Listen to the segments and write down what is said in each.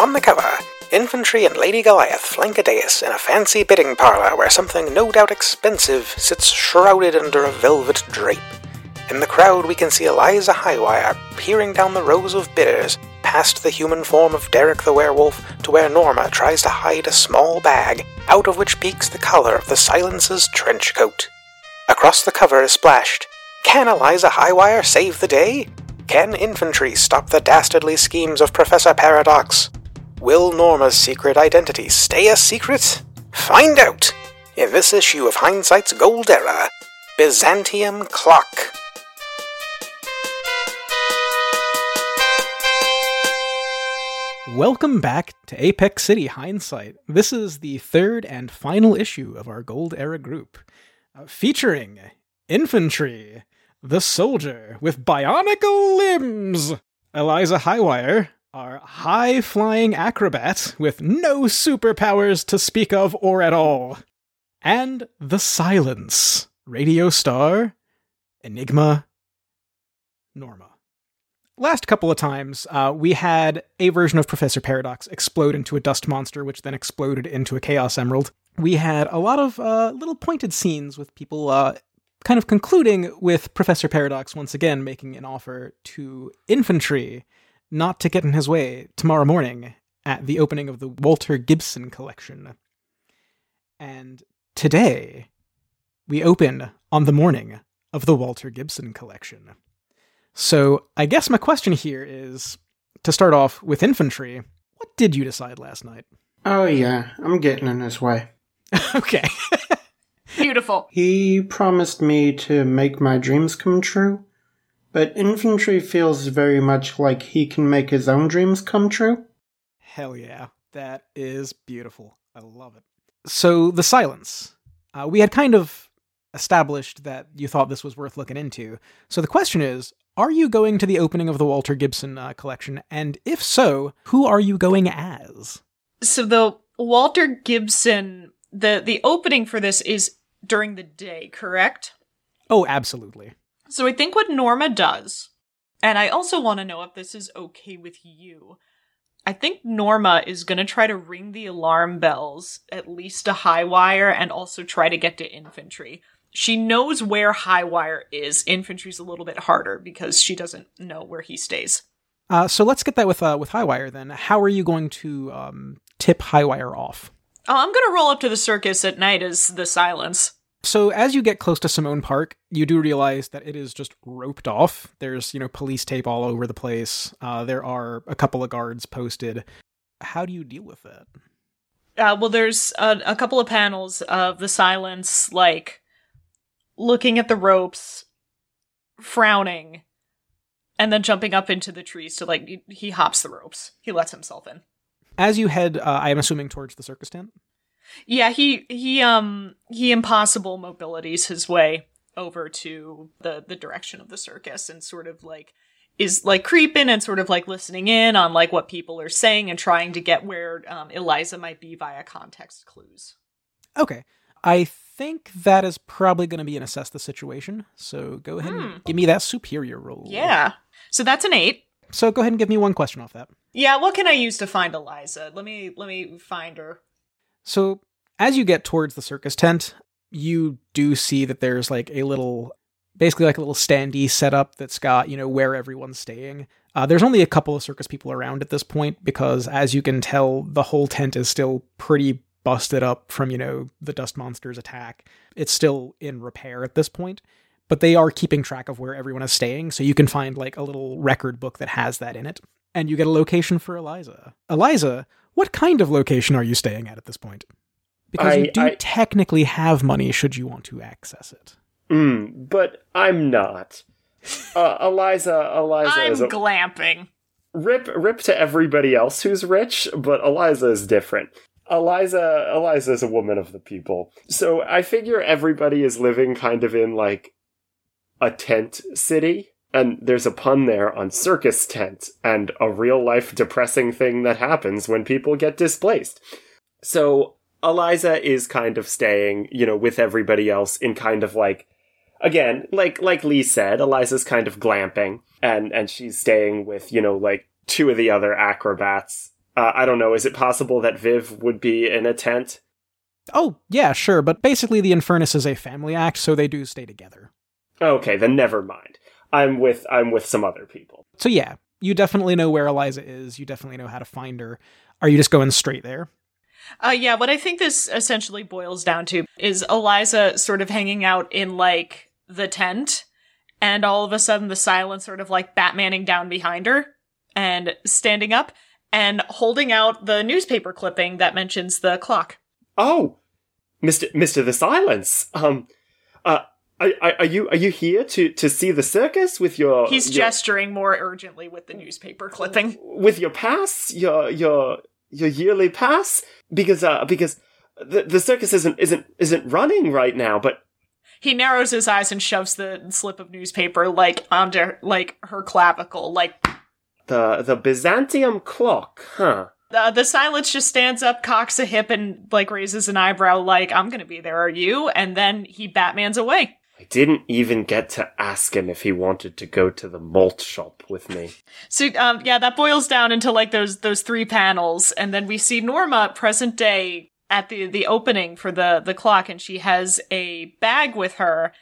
On the cover, Infantry and Lady Goliath flank a dais in a fancy bidding parlour where something no doubt expensive sits shrouded under a velvet drape. In the crowd we can see Eliza Highwire peering down the rows of bidders, past the human form of Derek the Werewolf to where Norma tries to hide a small bag, out of which peeks the collar of the Silence's trench coat. Across the cover is splashed, "Can Eliza Highwire save the day? Can Infantry stop the dastardly schemes of Professor Paradox? Will Norma's secret identity stay a secret? Find out!" in this issue of Hindsight's Gold Era, Byzantium Clock. Welcome back to Apex City Hindsight. This is the third and final issue of our Gold Era group, featuring Infantry, the soldier with bionicle limbs, Eliza Highwire, our high-flying acrobat with no superpowers to speak of or at all, and The Silence, Radio Star, Enigma, Norma. Last couple of times, we had a version of Professor Paradox explode into a dust monster, which then exploded into a Chaos Emerald. We had a lot of little pointed scenes with people kind of concluding with Professor Paradox once again making an offer to Infantry not to get in his way tomorrow morning at the opening of the Walter Gibson Collection. And today, we open on the morning of the Walter Gibson Collection. So I guess my question here is, to start off with Infantry, what did you decide last night? Oh yeah, I'm getting in his way. Okay. Beautiful. He promised me to make my dreams come true, but Infantry feels very much like he can make his own dreams come true. Hell yeah. That is beautiful. I love it. So, The Silence. We had kind of established that you thought this was worth looking into. So the question is, are you going to the opening of the Walter Gibson collection? And if so, who are you going as? So the Walter Gibson, the opening for this is during the day, correct? Oh, absolutely. So I think what Norma does, and I also want to know if this is okay with you, I think Norma is going to try to ring the alarm bells, at least to Highwire, and also try to get to Infantry. She knows where Highwire is. Infantry's a little bit harder because she doesn't know where he stays. So let's get that with Highwire then. How are you going to tip Highwire off? I'm going to roll up to the circus at night as The Silence. So as you get close to Simone Park, you do realize that it is just roped off. There's, police tape all over the place. There are a couple of guards posted. How do you deal with that? Well, there's a couple of panels of The Silence, looking at the ropes, frowning, and then jumping up into the trees to, he hops the ropes. He lets himself in. As you head, I am assuming, towards the circus tent? Yeah, he impossible mobilities his way over to the direction of the circus and sort of, is, creeping and sort of, listening in on, what people are saying and trying to get where Eliza might be via context clues. Okay. I think that is probably going to be an assess the situation. So go ahead and give me that superior roll. Yeah. So that's an 8. So go ahead and give me one question off that. Yeah, what can I use to find Eliza? Let me find her. So as you get towards the circus tent, you do see that there's a little standee set up that's got, where everyone's staying. There's only a couple of circus people around at this point because, as you can tell, the whole tent is still pretty busted up from, the dust monster's attack. It's still in repair at this point, but they are keeping track of where everyone is staying, so you can find, a little record book that has that in it. And you get a location for Eliza. Eliza, what kind of location are you staying at this point? Because you do technically have money should you want to access it. But I'm not. Eliza I'm is... I'm glamping. Rip to everybody else who's rich, but Eliza is different. Eliza is a woman of the people. So I figure everybody is living kind of in, a tent city. And there's a pun there on circus tent and a real-life depressing thing that happens when people get displaced. So Eliza is kind of staying, with everybody else in kind of, again, like Lee said, Eliza's kind of glamping. And she's staying with, two of the other acrobats I don't know, is it possible that Viv would be in a tent? Oh, yeah, sure, but basically the Infernus is a family act, so they do stay together. Okay, then never mind. I'm with some other people. So yeah, you definitely know where Eliza is, you definitely know how to find her. Are you just going straight there? Yeah, what I think this essentially boils down to is Eliza sort of hanging out in, like, the tent, and all of a sudden the Silence sort of, like, Batmaning down behind her, and standing up, and holding out the newspaper clipping that mentions the clock. Oh, Mr. The Silence. Are you here to see the circus with your? He's gesturing more urgently with the newspaper clipping. With your pass, your yearly pass, because the circus isn't running right now. But he narrows his eyes and shoves the slip of newspaper like onto like her clavicle, like the Byzantium clock, huh? The Silence just stands up, cocks a hip, and, like, raises an eyebrow like, I'm gonna be there, are you? And then he Batmans away. I didn't even get to ask him if he wanted to go to the malt shop with me. So, yeah, that boils down into, like, those three panels, and then we see Norma, present day, at the opening for the clock, and she has a bag with her,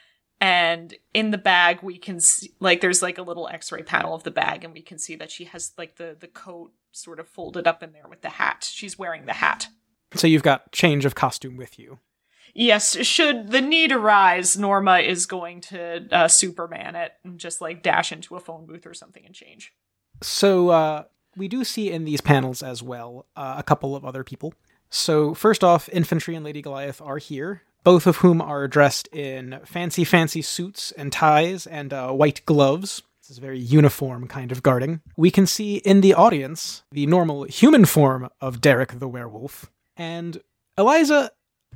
and in the bag we can see, like, there's, like, a little x-ray panel of the bag, and we can see that she has, like, the coat sort of folded up in there with the hat. She's wearing the hat. So you've got change of costume with you. Yes, should the need arise, Norma is going to Superman it and just, like, dash into a phone booth or something and change. So we do see in these panels as well a couple of other people. So first off, Infantry and Lady Goliath are here, both of whom are dressed in fancy suits and ties and white gloves. This is very uniform kind of guarding. We can see in the audience the normal human form of Derek the Werewolf. And Eliza,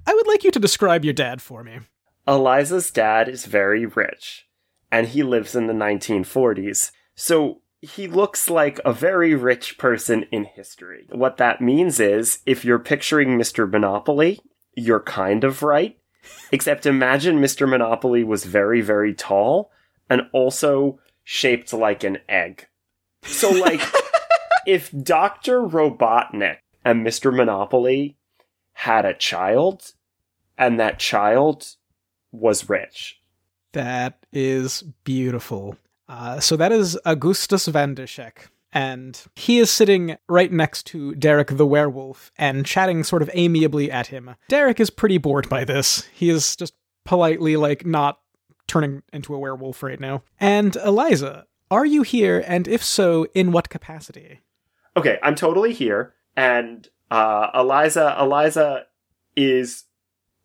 I would like you to describe your dad for me. Eliza's dad is very rich, and he lives in the 1940s. So he looks like a very rich person in history. What that means is, if you're picturing Mr. Monopoly, you're kind of right. Except imagine Mr. Monopoly was very, very tall, and also shaped like an egg. So, like, if Dr. Robotnik and Mr. Monopoly had a child, and that child was rich. That is beautiful. So that is Augustus van der Schick, and he is sitting right next to Derek the Werewolf and chatting sort of amiably at him. Derek is pretty bored by this. He is just politely, like, not turning into a werewolf right now. And Eliza, are you here? And if so, in what capacity? Okay, I'm totally here. And Eliza is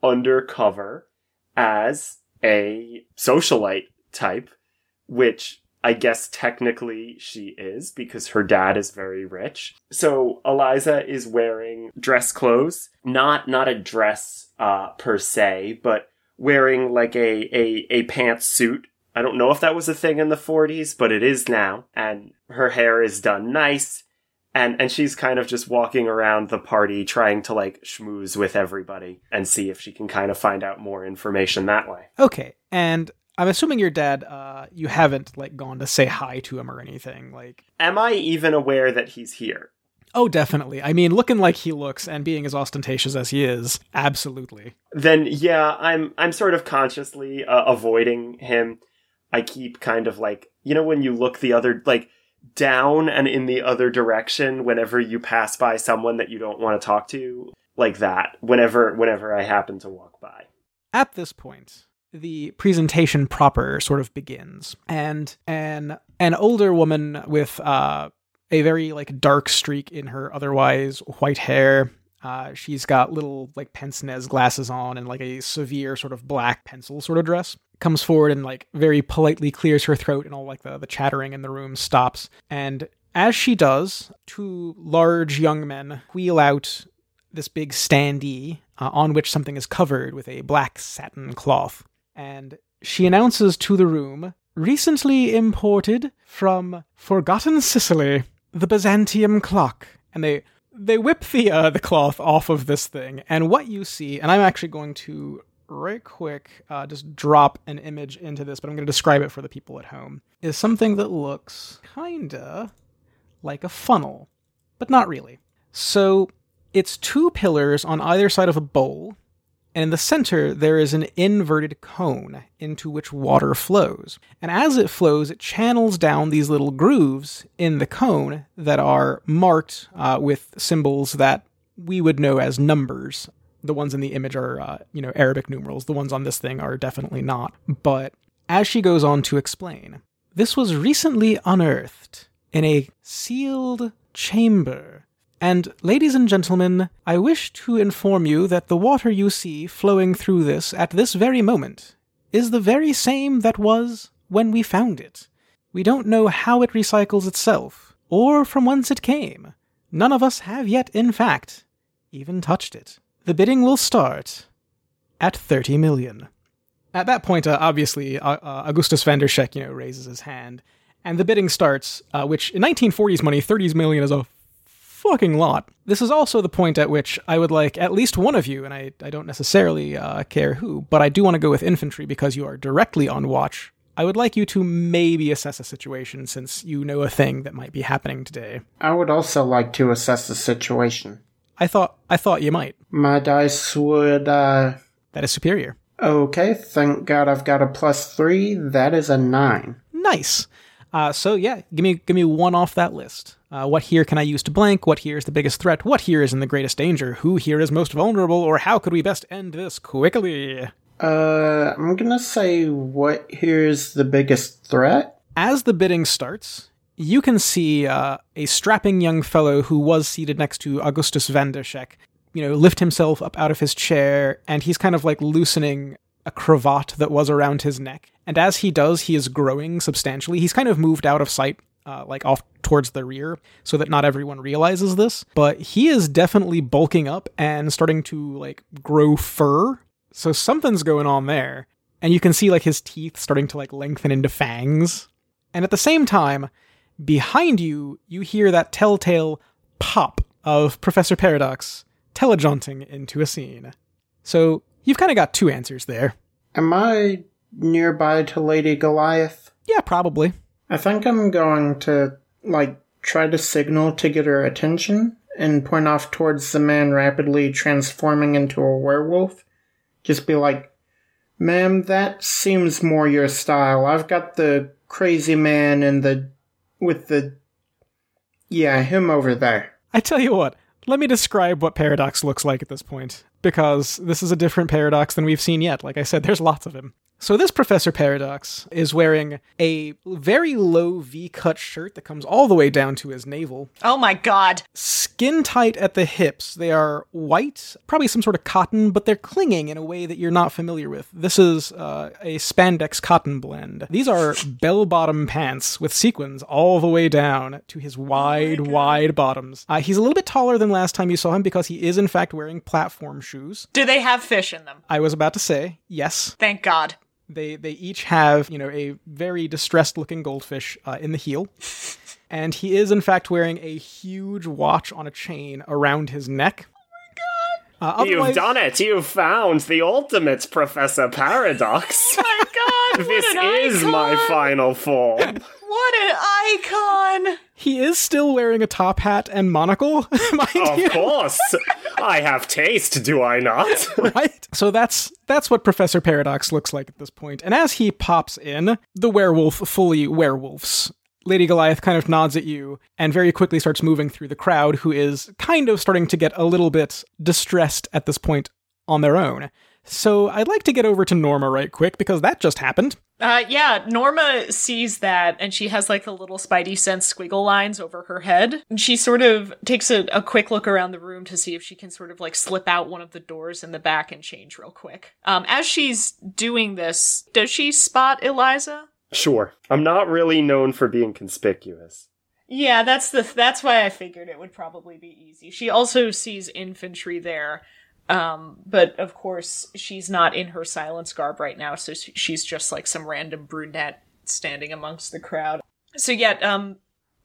undercover as a socialite type, which I guess technically she is because her dad is very rich. So Eliza is wearing dress clothes, not a dress per se, but wearing, like, a pantsuit. I don't know if that was a thing in the 40s, but it is now. And her hair is done nice. And she's kind of just walking around the party trying to, like, schmooze with everybody and see if she can kind of find out more information that way. Okay, and I'm assuming your dad, you haven't, like, gone to say hi to him or anything, like... Am I even aware that he's here? Oh, definitely. I mean, looking like he looks and being as ostentatious as he is, absolutely. Then, yeah, I'm sort of consciously avoiding him. I keep kind of, like, you know when you look the other, like, down and in the other direction whenever you pass by someone that you don't want to talk to? Like that, whenever I happen to walk by. At this point, the presentation proper sort of begins. And an older woman with... a very, like, dark streak in her otherwise white hair. She's got little, like, pince-nez glasses on and, like, a severe sort of black pencil sort of dress. Comes forward and, like, very politely clears her throat and all, like, the chattering in the room stops. And as she does, two large young men wheel out this big standee on which something is covered with a black satin cloth. And she announces to the room, recently imported from Forgotten Sicily, the Byzantium Clock. And they whip the cloth off of this thing, and what you see, and I'm actually going to, right quick, just drop an image into this, but I'm going to describe it for the people at home, is something that looks kinda like a funnel, but not really. So it's two pillars on either side of a bowl, and in the center there is an inverted cone into which water flows. And as it flows, it channels down these little grooves in the cone that are marked with symbols that we would know as numbers. The ones in the image are, Arabic numerals. The ones on this thing are definitely not. But as she goes on to explain, this was recently unearthed in a sealed chamber. And, ladies and gentlemen, I wish to inform you that the water you see flowing through this at this very moment is the very same that was when we found it. We don't know how it recycles itself, or from whence it came. None of us have yet, in fact, even touched it. The bidding will start at 30 million. At that point, Augustus van der Schick, raises his hand, and the bidding starts, which in 1940s money, 30 million is a fucking lot. This is also the point at which I would like at least one of you, and I don't necessarily care who, but I do want to go with Infantry because you are directly on watch. I would like you to maybe assess a situation since you know a thing that might be happening today. I would also like to assess the situation. I thought you might. My dice would, That is superior. Okay, thank God I've got a +3. That is a 9. Nice. Give me one off that list. What here can I use to blank? What here is the biggest threat? What here is in the greatest danger? Who here is most vulnerable? Or how could we best end this quickly? I'm gonna say what here is the biggest threat? As the bidding starts, you can see a strapping young fellow who was seated next to Augustus van der Schick, lift himself up out of his chair, and he's kind of like loosening a cravat that was around his neck. And as he does, he is growing substantially. He's kind of moved out of sight, off towards the rear, so that not everyone realizes this. But he is definitely bulking up and starting to, grow fur. So something's going on there. And you can see, his teeth starting to, lengthen into fangs. And at the same time, behind you, you hear that telltale pop of Professor Paradox telejaunting into a scene. So you've kind of got two answers there. Am I nearby to Lady Goliath? Yeah, probably. I think I'm going to, try to signal to get her attention and point off towards the man rapidly transforming into a werewolf. Just be like, ma'am, that seems more your style. I've got the crazy man and him over there. I tell you what, let me describe what Paradox looks like at this point, because this is a different Paradox than we've seen yet. Like I said, there's lots of him. So this Professor Paradox is wearing a very low V-cut shirt that comes all the way down to his navel. Oh my god! Skin tight at the hips. They are white, probably some sort of cotton, but they're clinging in a way that you're not familiar with. This is a spandex cotton blend. These are bell-bottom pants with sequins all the way down to his wide bottoms. He's a little bit taller than last time you saw him because he is in fact wearing platform shoes. Do they have fish in them? I was about to say, yes. Thank god. They each have, a very distressed-looking goldfish in the heel. And he is, in fact, wearing a huge watch on a chain around his neck. Oh, my God! You've done it! You've found the ultimate Professor Paradox! Oh, my God! This is my final form! What an icon! He is still wearing a top hat and monocle, mind you. Of course! I have taste, do I not? Right? So that's what Professor Paradox looks like at this point. And as he pops in, the werewolf fully werewolfs. Lady Goliath kind of nods at you and very quickly starts moving through the crowd, who is kind of starting to get a little bit distressed at this point on their own. So I'd like to get over to Norma right quick, because that just happened. Norma sees that, and she has, the little Spidey sense squiggle lines over her head. And she sort of takes a quick look around the room to see if she can sort of, slip out one of the doors in the back and change real quick. As she's doing this, does she spot Eliza? Sure. I'm not really known for being conspicuous. Yeah, that's why I figured it would probably be easy. She also sees Infantry there. But of course she's not in her silence garb right now, so she's just some random brunette standing amongst the crowd. So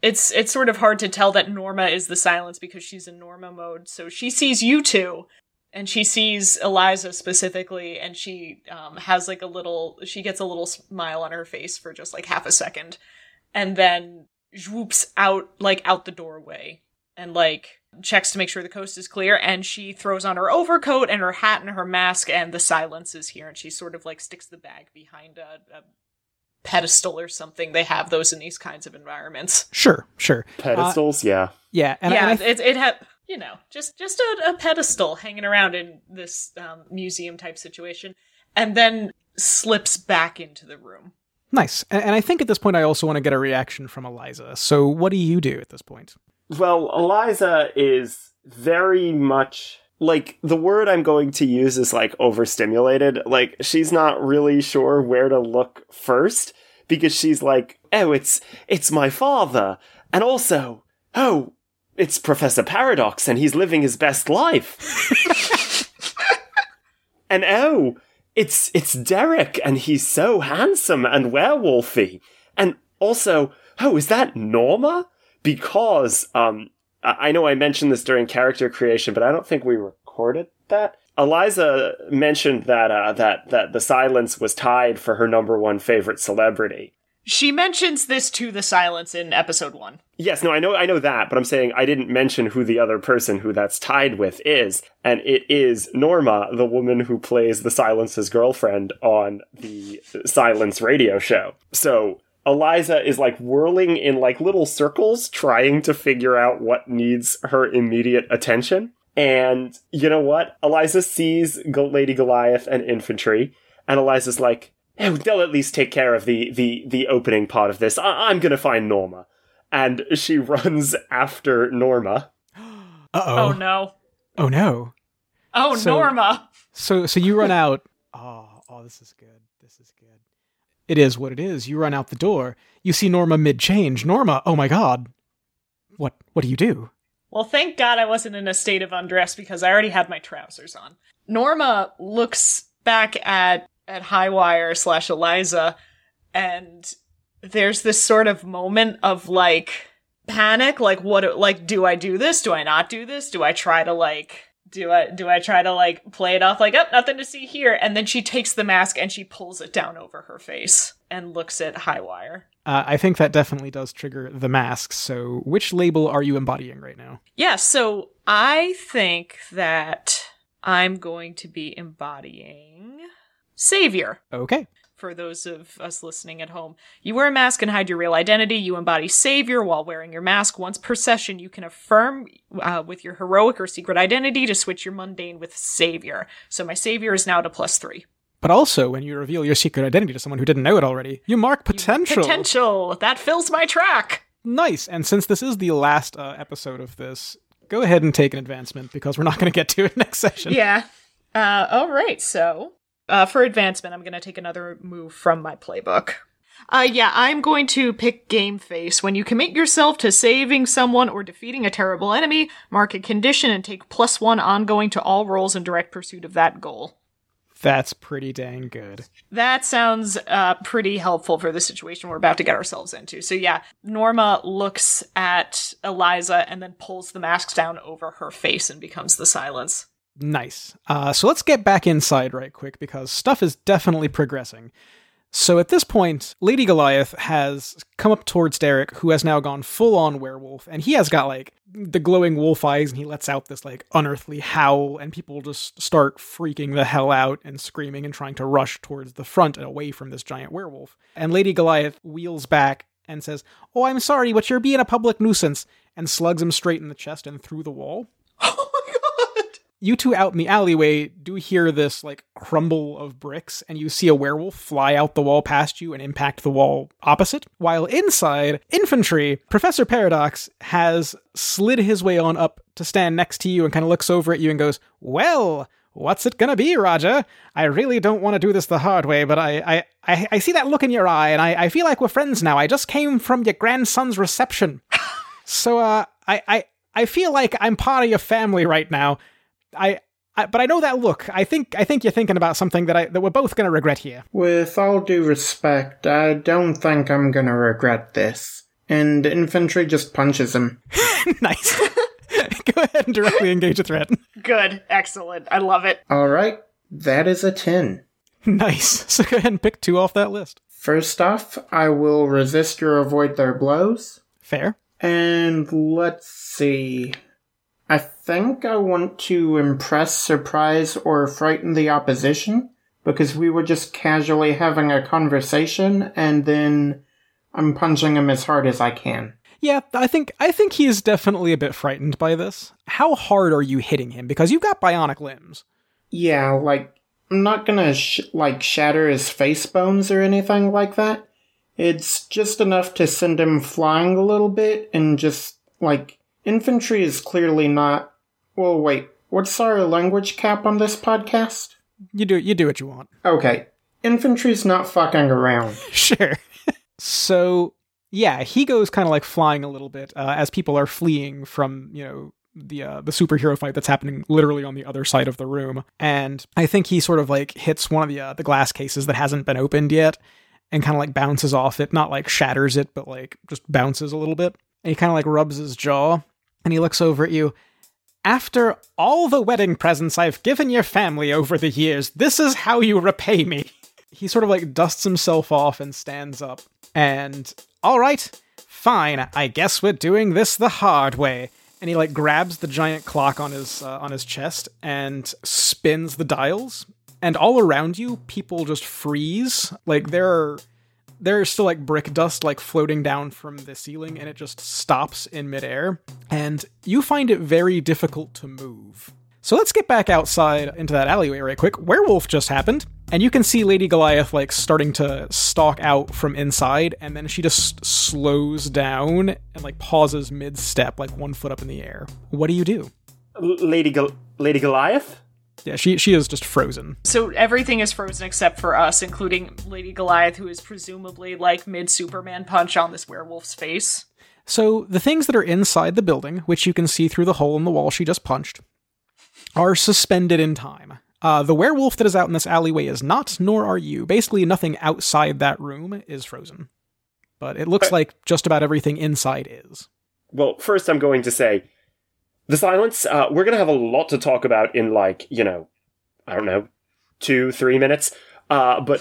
it's sort of hard to tell that Norma is the silence because she's in Norma mode. So she sees you two, and she sees Eliza specifically, and she has she gets a little smile on her face for just half a second, and then whoops out out the doorway. and like checks to make sure the coast is clear, and she throws on her overcoat and her hat and her mask, and the silence is here, and she sort of like sticks the bag behind a pedestal or something. They have those in these kinds of environments. Sure. Pedestals, yeah. Yeah. Just a pedestal hanging around in this museum type situation, and then slips back into the room. Nice. And I think at this point, I also want to get a reaction from Eliza. So what do you do at this point? Well, Eliza is very much, like, the word I'm going to use is, like, overstimulated. Like, she's not really sure where to look first, because she's like, oh, it's my father. And also, oh, it's Professor Paradox, and he's living his best life. And oh, it's Derek, and he's so handsome and werewolfy. And also, oh, is that Norma? Because, I know I mentioned this during character creation, but I don't think we recorded that. Eliza mentioned that the silence was tied for her number one favorite celebrity. She mentions this to the silence in episode 1. Yes, no, I know that, but I'm saying I didn't mention who the other person who that's tied with is, and it is Norma, the woman who plays the silence's girlfriend on the Silence radio show. So Eliza is, like, whirling in, like, little circles, trying to figure out what needs her immediate attention. And you know what? Eliza sees Lady Goliath and Infantry, and Eliza's like, oh, they'll at least take care of the opening part of this. I'm gonna find Norma. And she runs after Norma. Uh-oh. Oh, no. Oh, so, Norma! So you run out. Oh, this is good. It is what it is. You run out the door. You see Norma mid-change. Norma, oh my god. What do you do? Well, thank god I wasn't in a state of undress, because I already had my trousers on. Norma looks back at Highwire/Eliza, and there's this sort of moment of, like, panic. Like, what? Like, do I do this? Do I not do this? Do I try to, like... Do I try to, like, play it off like, oh, nothing to see here? And then she takes the mask and she pulls it down over her face and looks at Highwire. I think that definitely does trigger the mask. So which label are you embodying right now? Yeah, so I think that I'm going to be embodying Savior. Okay. For those of us listening at home, you wear a mask and hide your real identity. You embody Savior while wearing your mask. Once per session, you can affirm with your heroic or secret identity to switch your mundane with Savior. So my Savior is now at a +3. But also, when you reveal your secret identity to someone who didn't know it already, you mark potential. Potential! That fills my track! Nice! And since this is the last episode of this, go ahead and take an advancement, because we're not going to get to it next session. Yeah. Alright, so... for advancement, I'm going to take another move from my playbook. I'm going to pick Game Face. When you commit yourself to saving someone or defeating a terrible enemy, mark a condition and take +1 ongoing to all rolls in direct pursuit of that goal. That's pretty dang good. That sounds pretty helpful for the situation we're about to get ourselves into. So yeah, Norma looks at Eliza and then pulls the mask down over her face and becomes the silence. Nice. So let's get back inside right quick, because stuff is definitely progressing. So at this point, Lady Goliath has come up towards Derek, who has now gone full-on werewolf, and he has got, like, the glowing wolf eyes, and he lets out this, like, unearthly howl, and people just start freaking the hell out and screaming and trying to rush towards the front and away from this giant werewolf. And Lady Goliath wheels back and says, "Oh, I'm sorry, but you're being a public nuisance," and slugs him straight in the chest and through the wall. You two out in the alleyway do hear this, like, crumble of bricks, and you see a werewolf fly out the wall past you and impact the wall opposite. While inside, Infantry, Professor Paradox, has slid his way on up to stand next to you and kind of looks over at you and goes, "Well, what's it gonna be, Roger? I really don't want to do this the hard way, but I see that look in your eye, and I feel like we're friends now. I just came from your grandson's reception. So, I feel like I'm part of your family right now. But I know that look. I think you're thinking about something that we're both going to regret here. With all due respect, I don't think I'm going to regret this." And Infantry just punches him. Nice. Go ahead and directly engage a threat. Good. Excellent. I love it. All right. That is a 10. Nice. So go ahead and pick 2 off that list. First off, I will resist or avoid their blows. Fair. And let's see. I think I want to impress, surprise, or frighten the opposition, because we were just casually having a conversation, and then I'm punching him as hard as I can. Yeah, I think he is definitely a bit frightened by this. How hard are you hitting him? Because you've got bionic limbs. Yeah, like, I'm not gonna, shatter his face bones or anything like that. It's just enough to send him flying a little bit, and just, infantry is clearly not... Well, wait, what's our language cap on this podcast? You do what you want. Okay. Infantry's not fucking around. Sure. So... yeah, he goes kind of flying a little bit as people are fleeing from, the superhero fight that's happening literally on the other side of the room. And I think he sort of hits one of the glass cases that hasn't been opened yet and kind of bounces off it, not shatters it, but just bounces a little bit. And he kind of rubs his jaw and he looks over at you. After all the wedding presents I've given your family over the years, this is how you repay me. He sort of dusts himself off and stands up and... all right, fine, I guess we're doing this the hard way. And he grabs the giant clock on his chest and spins the dials. And all around you, people just freeze. There's still brick dust floating down from the ceiling, and it just stops in midair. And you find it very difficult to move. So let's get back outside into that alleyway right quick. Werewolf just happened. And you can see Lady Goliath, starting to stalk out from inside, and then she just slows down and, pauses mid-step, 1 foot up in the air. What do you do? Lady Goliath? Yeah, she is just frozen. So everything is frozen except for us, including Lady Goliath, who is presumably, mid-Superman punch on this werewolf's face. So the things that are inside the building, which you can see through the hole in the wall she just punched, are suspended in time. The werewolf that is out in this alleyway is not, nor are you. Basically, nothing outside that room is frozen. But it looks like just about everything inside is. Well, first I'm going to say, The Silence, we're going to have a lot to talk about in, 2-3 minutes. But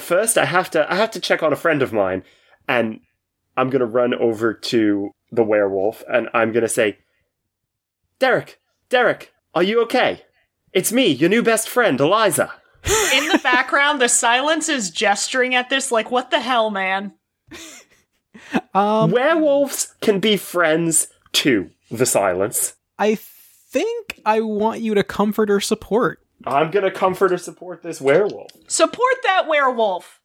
first I have to check on a friend of mine, and I'm going to run over to the werewolf, and I'm going to say, Derek, are you okay? It's me, your new best friend, Eliza. In the background, The Silence is gesturing at this what the hell, man? Werewolves can be friends to The Silence. I think I want you to comfort or support. I'm going to comfort or support this werewolf. Support that werewolf!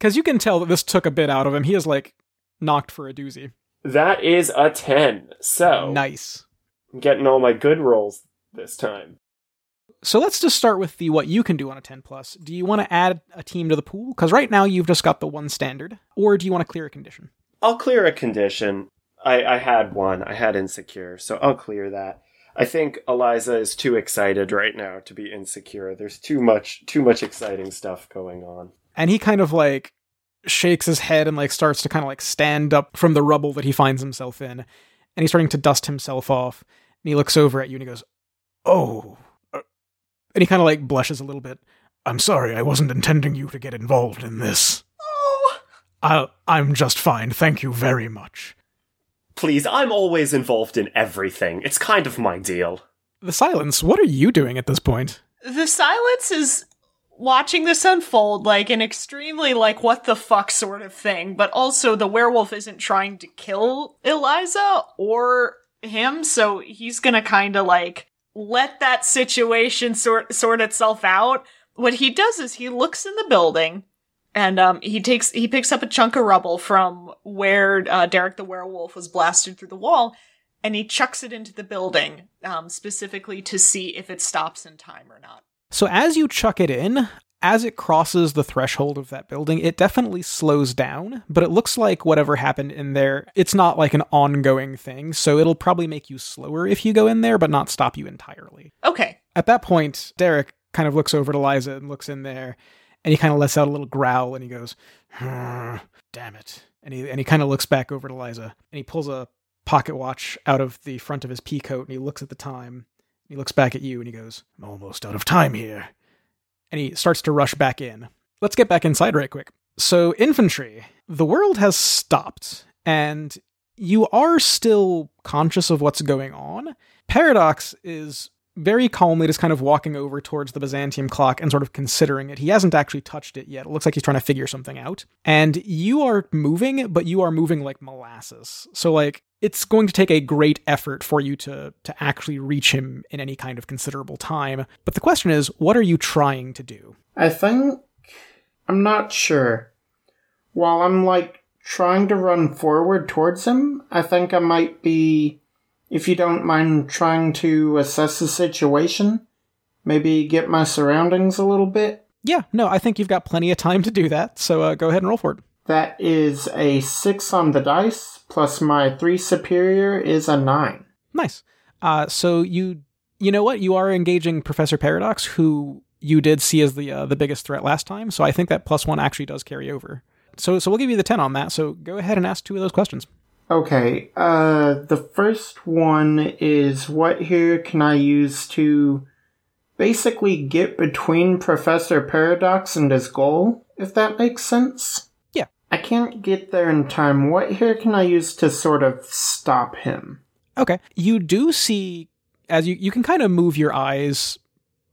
Because you can tell that this took a bit out of him. He is, knocked for a doozy. That is a 10, so... nice. I'm getting all my good rolls this time. So let's just start with what you can do on a 10+. Do you want to add a team to the pool? Because right now you've just got the one standard. Or do you want to clear a condition? I'll clear a condition. I had one. I had insecure, so I'll clear that. I think Eliza is too excited right now to be insecure. There's too much exciting stuff going on. And he kind of shakes his head and starts to kind of stand up from the rubble that he finds himself in. And he's starting to dust himself off. And he looks over at you and he goes, oh... and he kind of blushes a little bit. I'm sorry, I wasn't intending you to get involved in this. Oh! I'm just fine, thank you very much. Please, I'm always involved in everything. It's kind of my deal. The Silence, what are you doing at this point? The Silence is watching this unfold an extremely what the fuck sort of thing, but also the werewolf isn't trying to kill Eliza or him, so he's gonna kind of let that situation sort itself out. What he does is he looks in the building, and he picks up a chunk of rubble from where Derek the Werewolf was blasted through the wall, and he chucks it into the building, specifically to see if it stops in time or not. So as you chuck it in, as it crosses the threshold of that building, it definitely slows down, but it looks like whatever happened in there, it's not an ongoing thing, so it'll probably make you slower if you go in there, but not stop you entirely. Okay. At that point, Derek kind of looks over to Liza and looks in there, and he kind of lets out a little growl, and he goes, damn it. And he kind of looks back over to Liza, and he pulls a pocket watch out of the front of his pea coat, and he looks at the time, he looks back at you, and he goes, I'm almost out of time here. And he starts to rush back in. Let's get back inside right quick. So, Infantry. The world has stopped, and you are still conscious of what's going on. Paradox is very calmly just kind of walking over towards the Byzantium clock and sort of considering it. He hasn't actually touched it yet. It looks like he's trying to figure something out. And you are moving, but you are moving like molasses. So like, it's going to take a great effort for you to actually reach him in any kind of considerable time. But the question is, what are you trying to do? I think... I'm not sure. While I'm like trying to run forward towards him, I think I might be... If you don't mind trying to assess the situation, maybe get my surroundings a little bit. Yeah, no, I think you've got plenty of time to do that, so go ahead and roll for it. That is a 6 on the dice, plus my 3 superior is a 9. Nice. So you know what? You are engaging Professor Paradox, who you did see as the biggest threat last time, so I think that +1 actually does carry over. So we'll give you the 10 on that, so go ahead and ask 2 of those questions. Okay, the first one is, what here can I use to basically get between Professor Paradox and his goal, if that makes sense? Yeah. I can't get there in time. What here can I use to sort of stop him? Okay, you do see, as you can kind of move your eyes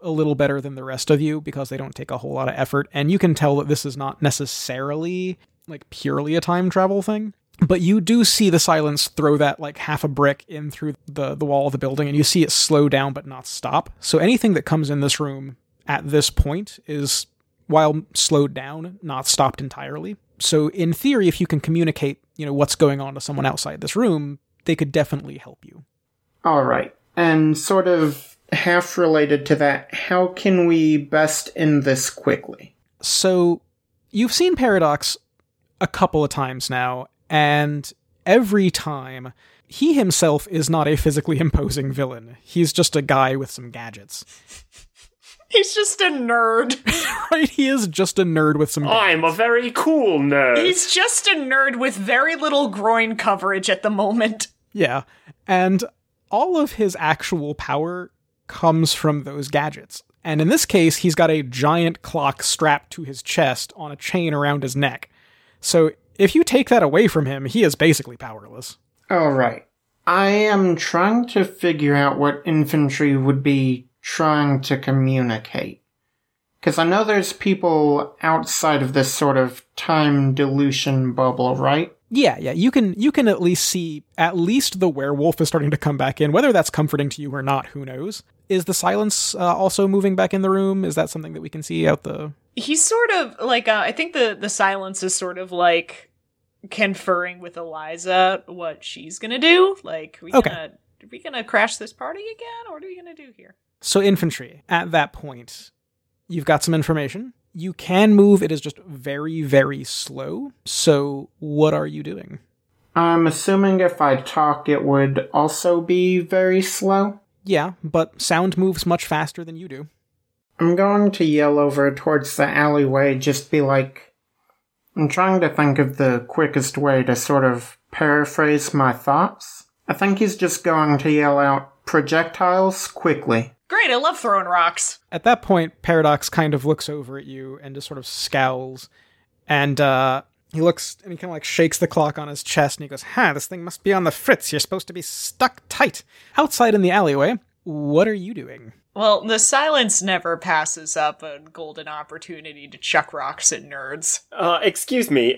a little better than the rest of you, because they don't take a whole lot of effort, and you can tell that this is not necessarily, like, purely a time travel thing. But you do see the Silence throw that like half a brick in through the wall of the building, and you see it slow down but not stop. So anything that comes in this room at this point is, while slowed down, not stopped entirely. So in theory, if you can communicate, you know, what's going on to someone outside this room, they could definitely help you. All right. And sort of half related to that, how can we best end this quickly? So you've seen Paradox a couple of times now, and every time, he himself is not a physically imposing villain. He's just a guy with some gadgets. He's just a nerd. Right? He is just a nerd with some gadgets. I'm a very cool nerd. He's just a nerd with very little groin coverage at the moment. Yeah. And all of his actual power comes from those gadgets. And in this case, he's got a giant clock strapped to his chest on a chain around his neck. So... if you take that away from him, he is basically powerless. All right. I am trying to figure out what Infantry would be trying to communicate. Because I know there's people outside of this sort of time dilution bubble, right? Yeah. You can at least see, at least the werewolf is starting to come back in. Whether that's comforting to you or not, who knows? Is the Silence also moving back in the room? Is that something that we can see out the... He's sort of, like, I think the Silence is sort of, like... conferring with Eliza what she's gonna do. Like, are we gonna crash this party again, or what are we gonna do here? So Infantry, at that point, you've got some information. You can move, it is just very, very slow. So what are you doing? I'm assuming if I talk, it would also be very slow. Yeah, but sound moves much faster than you do. I'm going to yell over towards the alleyway, just be like, I'm trying to think of the quickest way to sort of paraphrase my thoughts. I think he's just going to yell out, projectiles quickly. Great, I love throwing rocks. At that point, Paradox kind of looks over at you and just sort of scowls. And he looks and he kind of like shakes the clock on his chest and he goes, this thing must be on the fritz. You're supposed to be stuck tight. Outside in the alleyway, what are you doing? Well, the Silence never passes up a golden opportunity to chuck rocks at nerds. Excuse me.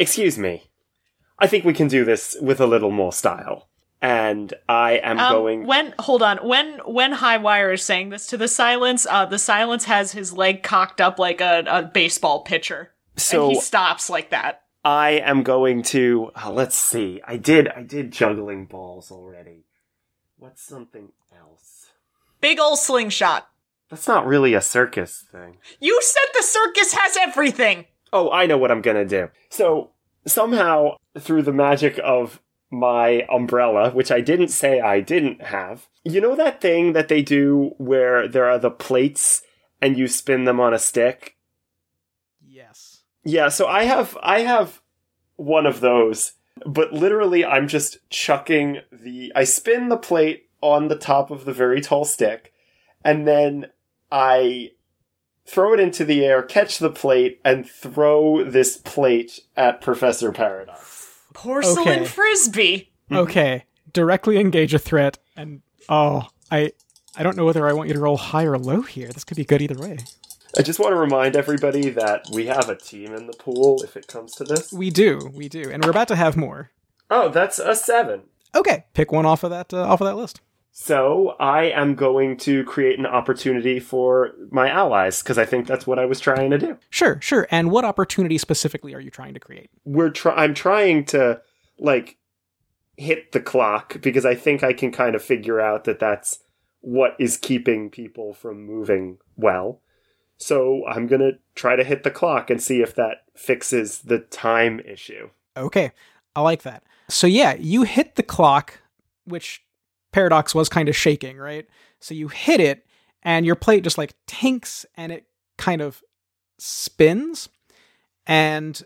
I think we can do this with a little more style. And I am going... When Highwire is saying this to the Silence has his leg cocked up like a baseball pitcher. So and he stops like that. I am going to... Oh, let's see. I did juggling balls already. What's something else? Big ol' slingshot. That's not really a circus thing. You said the circus has everything! Oh, I know what I'm gonna do. So, somehow, through the magic of my umbrella, which I didn't say I didn't have, you know that thing that they do where there are the plates and you spin them on a stick? Yes. Yeah, so I have one of those, but literally I'm just chucking I spin the plate on the top of the very tall stick, and then I throw it into the air, catch the plate, and throw this plate at Professor Paradox. Porcelain Frisbee! Okay, directly engage a threat, and I don't know whether I want you to roll high or low here. This could be good either way. I just want to remind everybody that we have a team in the pool if it comes to this. We do, and we're about to have more. Oh, that's a 7. Okay, pick one off of that list. So I am going to create an opportunity for my allies, because I think that's what I was trying to do. Sure. And what opportunity specifically are you trying to create? I'm trying to, hit the clock, because I think I can kind of figure out that that's what is keeping people from moving well. So I'm going to try to hit the clock and see if that fixes the time issue. Okay, I like that. So yeah, you hit the clock, which... Paradox was kind of shaking, right? So you hit it, and your plate just tinks, and it kind of spins, and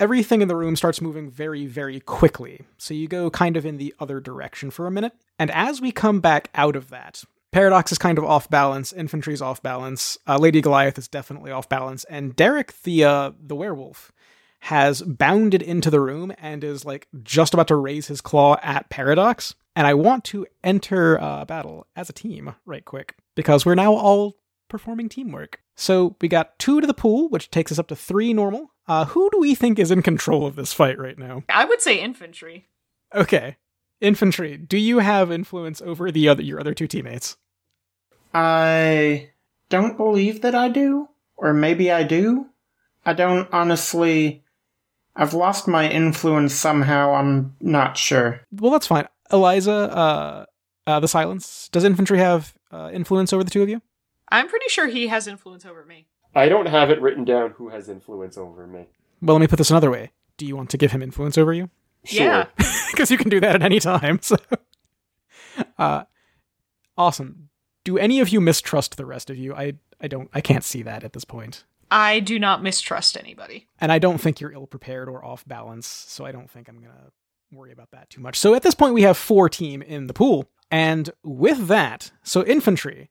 everything in the room starts moving very, very quickly. So you go kind of in the other direction for a minute, and as we come back out of that, Paradox is kind of off balance, Infantry's off balance, Lady Goliath is definitely off balance, and Derek the werewolf has bounded into the room and is just about to raise his claw at Paradox. And I want to enter battle as a team right quick, because we're now all performing teamwork. So we got 2 to the pool, which takes us up to 3 normal. Who do we think is in control of this fight right now? I would say Infantry. Okay. Infantry, do you have influence over your other 2 teammates? I don't believe that I do. Or maybe I do. I don't honestly... I've lost my influence somehow. I'm not sure. Well, that's fine. Eliza, The Silence, does Infantry have influence over the 2 of you? I'm pretty sure he has influence over me. I don't have it written down who has influence over me. Well, let me put this another way. Do you want to give him influence over you? Sure. Yeah. Because you can do that at any time. So. Awesome. Do any of you mistrust the rest of you? I can't see that at this point. I do not mistrust anybody. And I don't think you're ill-prepared or off balance, so I don't think I'm going to... worry about that too much. So at this point we have 4 team in the pool, and with that, so Infantry,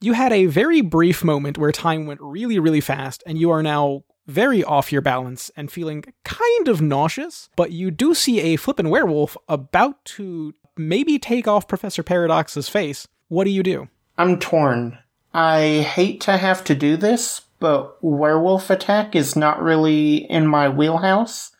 you had a very brief moment where time went really, really fast, and you are now very off your balance and feeling kind of nauseous, but you do see a flippin' werewolf about to maybe take off Professor Paradox's face. What do you do? I'm torn. I hate to have to do this, but werewolf attack is not really in my wheelhouse.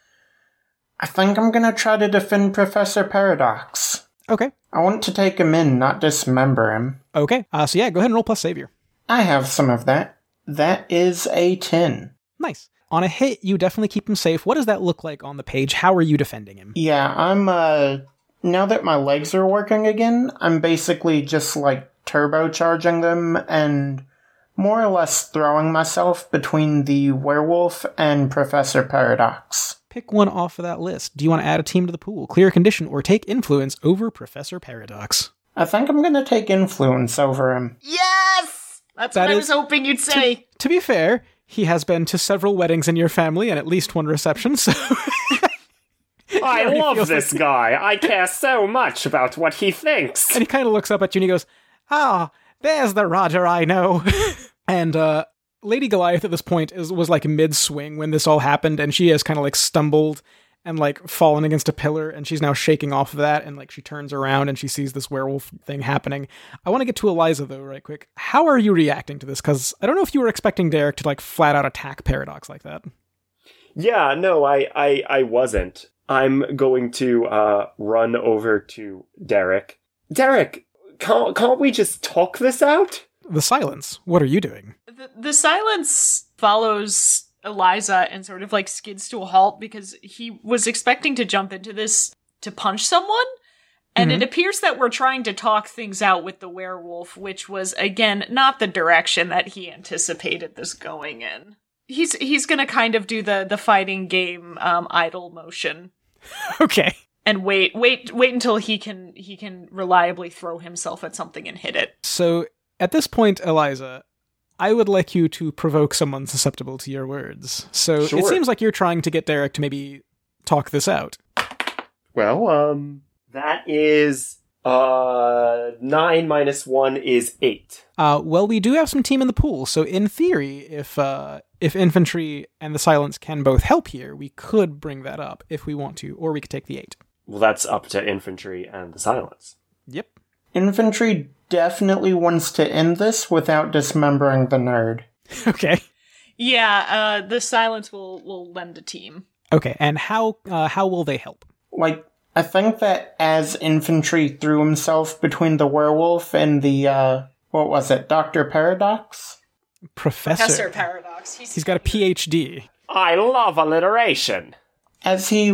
I think I'm going to try to defend Professor Paradox. Okay. I want to take him in, not dismember him. Okay. So yeah, go ahead and roll plus savior. I have some of that. That is a 10. Nice. On a hit, you definitely keep him safe. What does that look like on the page? How are you defending him? Yeah, I'm, now that my legs are working again, I'm basically just, turbocharging them and more or less throwing myself between the werewolf and Professor Paradox. Pick one off of that list. Do you want to add a team to the pool, clear a condition, or take influence over Professor Paradox? I think I'm going to take influence over him. Yes! That's what I was hoping you'd say. To be fair, he has been to several weddings in your family and at least one reception, so... I love this guy. I care so much about what he thinks. And he kind of looks up at you and he goes, there's the Roger I know. And, Lady Goliath at this point was mid-swing when this all happened, and she has kind of stumbled and fallen against a pillar, and she's now shaking off of that, and she turns around and she sees this werewolf thing happening. I want to get to Eliza though right quick. How are you reacting to this? Because I don't know if you were expecting Derek to flat out attack Paradox like that. Yeah, no, I wasn't. I'm going to run over to Derek. Derek, can't we just talk this out? The Silence, what are you doing? The Silence follows Eliza and sort of skids to a halt because he was expecting to jump into this to punch someone. And It appears that we're trying to talk things out with the werewolf, which was, again, not the direction that he anticipated this going in. He's going to kind of do the fighting game idle motion. Okay. And wait until he can reliably throw himself at something and hit it. So... at this point, Eliza, I would like you to provoke someone susceptible to your words. So sure. It seems like you're trying to get Derek to maybe talk this out. Well, that is 9 minus 1 is 8. Well, we do have some team in the pool. So in theory, if Infantry and the Silence can both help here, we could bring that up if we want to, or we could take the 8. Well, that's up to Infantry and the Silence. Yep. Infantry definitely wants to end this without dismembering the nerd. Okay. Yeah, the Silence will lend a team. Okay, and how will they help? Like, I think that as Infantry threw himself between the werewolf and the, what was it, Dr. Paradox? Professor Paradox. He's got a PhD. I love alliteration. As he,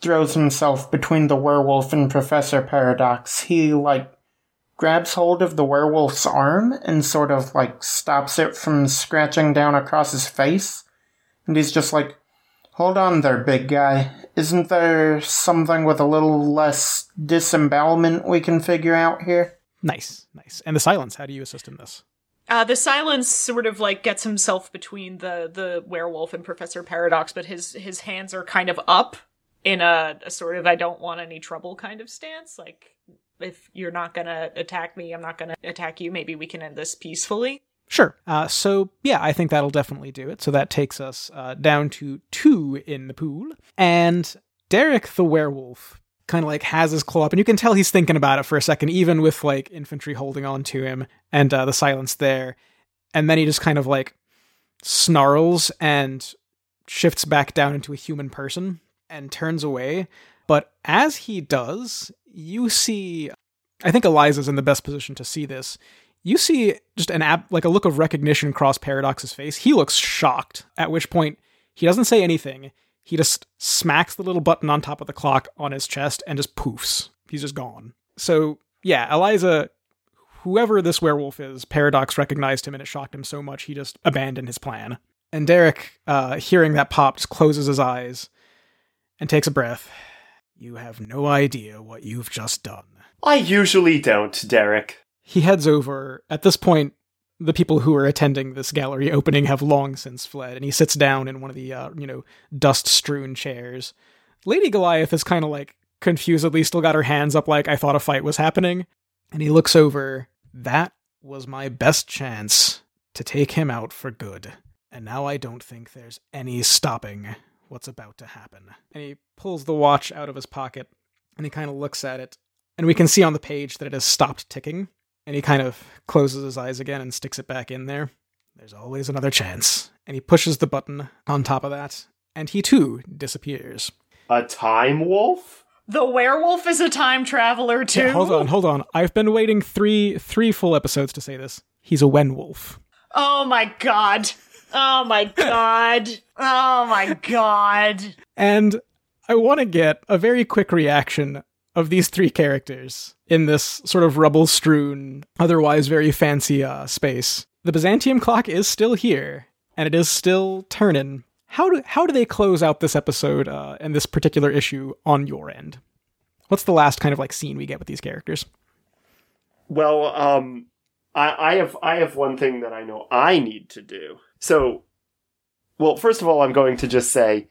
throws himself between the werewolf and Professor Paradox, he, grabs hold of the werewolf's arm and sort of, stops it from scratching down across his face. And he's just like, hold on there, big guy. Isn't there something with a little less disembowelment we can figure out here? Nice. And the Silence, how do you assist in this? The Silence sort of, gets himself between the werewolf and Professor Paradox, but his hands are kind of up in a sort of I don't want any trouble kind of stance, if you're not going to attack me, I'm not going to attack you. Maybe we can end this peacefully. Sure. So, yeah, I think that'll definitely do it. So that takes us down to 2 in the pool. And Derek the Werewolf kind of, has his claw up. And you can tell he's thinking about it for a second, even with, Infantry holding on to him and the Silence there. And then he just kind of, snarls and shifts back down into a human person and turns away. But as he does, you see, I think Eliza's in the best position to see this. You see just a look of recognition cross Paradox's face. He looks shocked, at which point he doesn't say anything. He just smacks the little button on top of the clock on his chest and just poofs. He's just gone. So yeah, Eliza, whoever this werewolf is, Paradox recognized him and it shocked him so much he just abandoned his plan. And Derek, hearing that pop, just closes his eyes and takes a breath. You have no idea what you've just done. I usually don't, Derek. He heads over. At this point, the people who are attending this gallery opening have long since fled, and he sits down in one of the, dust-strewn chairs. Lady Goliath is kind of, confusedly still got her hands up I thought a fight was happening. And he looks over. That was my best chance to take him out for good. And now I don't think there's any stopping what's about to happen. And he pulls the watch out of his pocket, and he kind of looks at it, and we can see on the page that it has stopped ticking, and he kind of closes his eyes again and sticks it back in there. There's always another chance. And he pushes the button on top of that, and he too disappears. A time wolf? The werewolf is a time traveler too? Yeah, hold on. I've been waiting three full episodes to say this. He's a wenwolf. Oh my god. And I want to get a very quick reaction of these 3 characters in this sort of rubble-strewn, otherwise very fancy space. The Byzantium clock is still here, and it is still turning. How do they close out this episode and this particular issue on your end? What's the last kind of scene we get with these characters? Well, I have one thing that I know I need to do. So, well, first of all, I'm going to just say,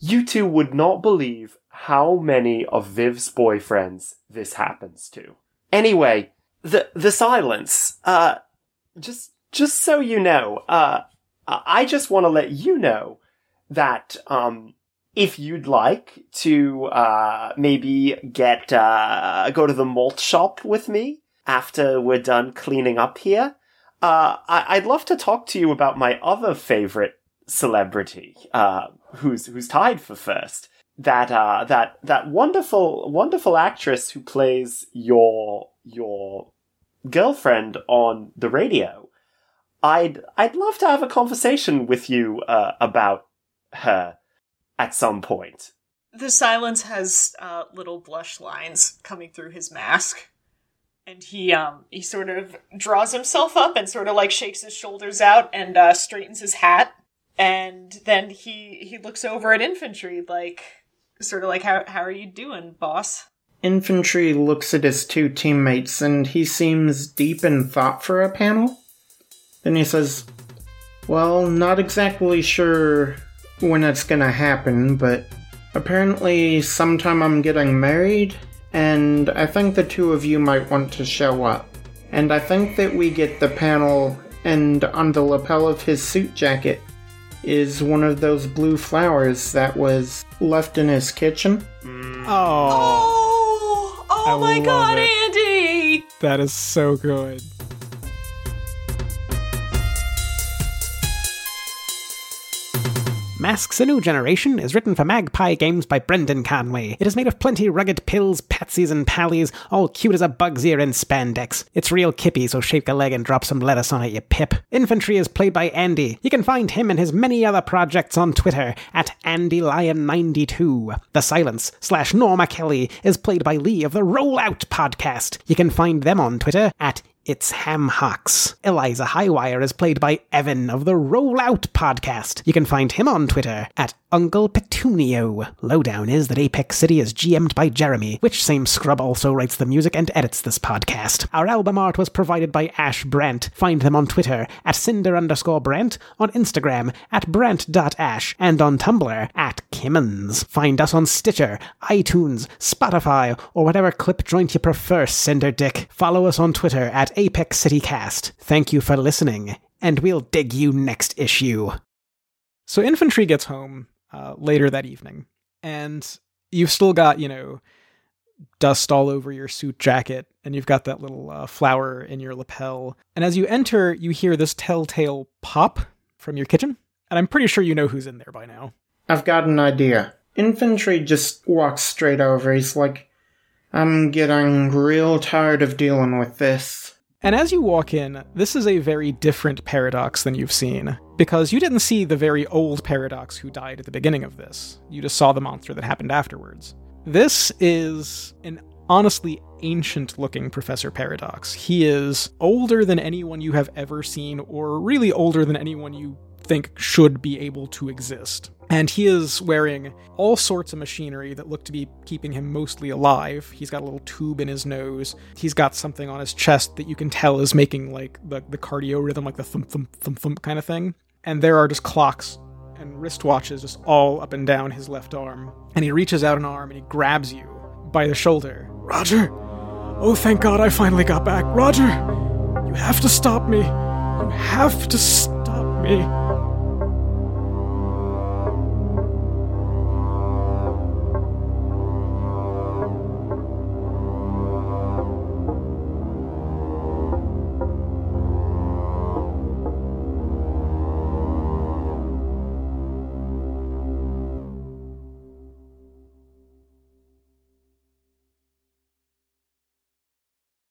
you two would not believe how many of Viv's boyfriends this happens to. Anyway, the Silence, just so you know, I just want to let you know that, if you'd like to, maybe get, go to the malt shop with me after we're done cleaning up here, I'd love to talk to you about my other favorite celebrity, who's tied for first. That wonderful actress who plays your girlfriend on the radio. I'd love to have a conversation with you about her at some point. The Silence has little blush lines coming through his mask. And he sort of draws himself up and sort of shakes his shoulders out and straightens his hat. And then he looks over at Infantry how are you doing, boss? Infantry looks at his 2 teammates, and he seems deep in thought for a panel. Then he says, well, not exactly sure when it's gonna happen, but apparently sometime I'm getting married, and I think the 2 of you might want to show up. And I think that we get the panel, and on the lapel of his suit jacket, is one of those blue flowers that was left in his kitchen. Mm. Oh. Oh my God, it. Andy! That is so good. Masks A New Generation is written for Magpie Games by Brendan Conway. It is made of plenty rugged pills, patsies, and pallies, all cute as a bug's ear in spandex. It's real kippy, so shake a leg and drop some lettuce on it, you pip. Infantry is played by Andy. You can find him and his many other projects on Twitter, at AndyLion92. The Silence / Norma Kelly is played by Lee of the Rollout Podcast. You can find them on Twitter, at It's Hamhocks. Eliza Highwire is played by Evan of the Rollout Podcast. You can find him on Twitter at Uncle Petunio. Lowdown is that Apex City is GM'd by Jeremy, which same scrub also writes the music and edits this podcast. Our album art was provided by Ash Brent. Find them on Twitter at Cinder_Brent, on Instagram at Brent.Ash, and on Tumblr at Kimmons. Find us on Stitcher, iTunes, Spotify, or whatever clip joint you prefer, Cinder Dick. Follow us on Twitter at Apex City Cast. Thank you for listening, and we'll dig you next issue. So Infantry gets home later that evening, and you've still got, dust all over your suit jacket, and you've got that little flower in your lapel. And as you enter, you hear this telltale pop from your kitchen, and I'm pretty sure you know who's in there by now. I've got an idea. Infantry just walks straight over. He's like, I'm getting real tired of dealing with this. And as you walk in, this is a very different Paradox than you've seen, because you didn't see the very old Paradox who died at the beginning of this. You just saw the monster that happened afterwards. This is an honestly ancient-looking Professor Paradox. He is older than anyone you have ever seen, or really older than anyone you think should be able to exist. And he is wearing all sorts of machinery that look to be keeping him mostly alive. He's got a little tube in his nose. He's got something on his chest that you can tell is making, like, the cardio rhythm, like the thump-thump-thump-thump kind of thing. And there are just clocks and wristwatches just all up and down his left arm. And he reaches out an arm and he grabs you by the shoulder. Roger! Oh, thank God I finally got back. Roger! You have to stop me! You have to stop me!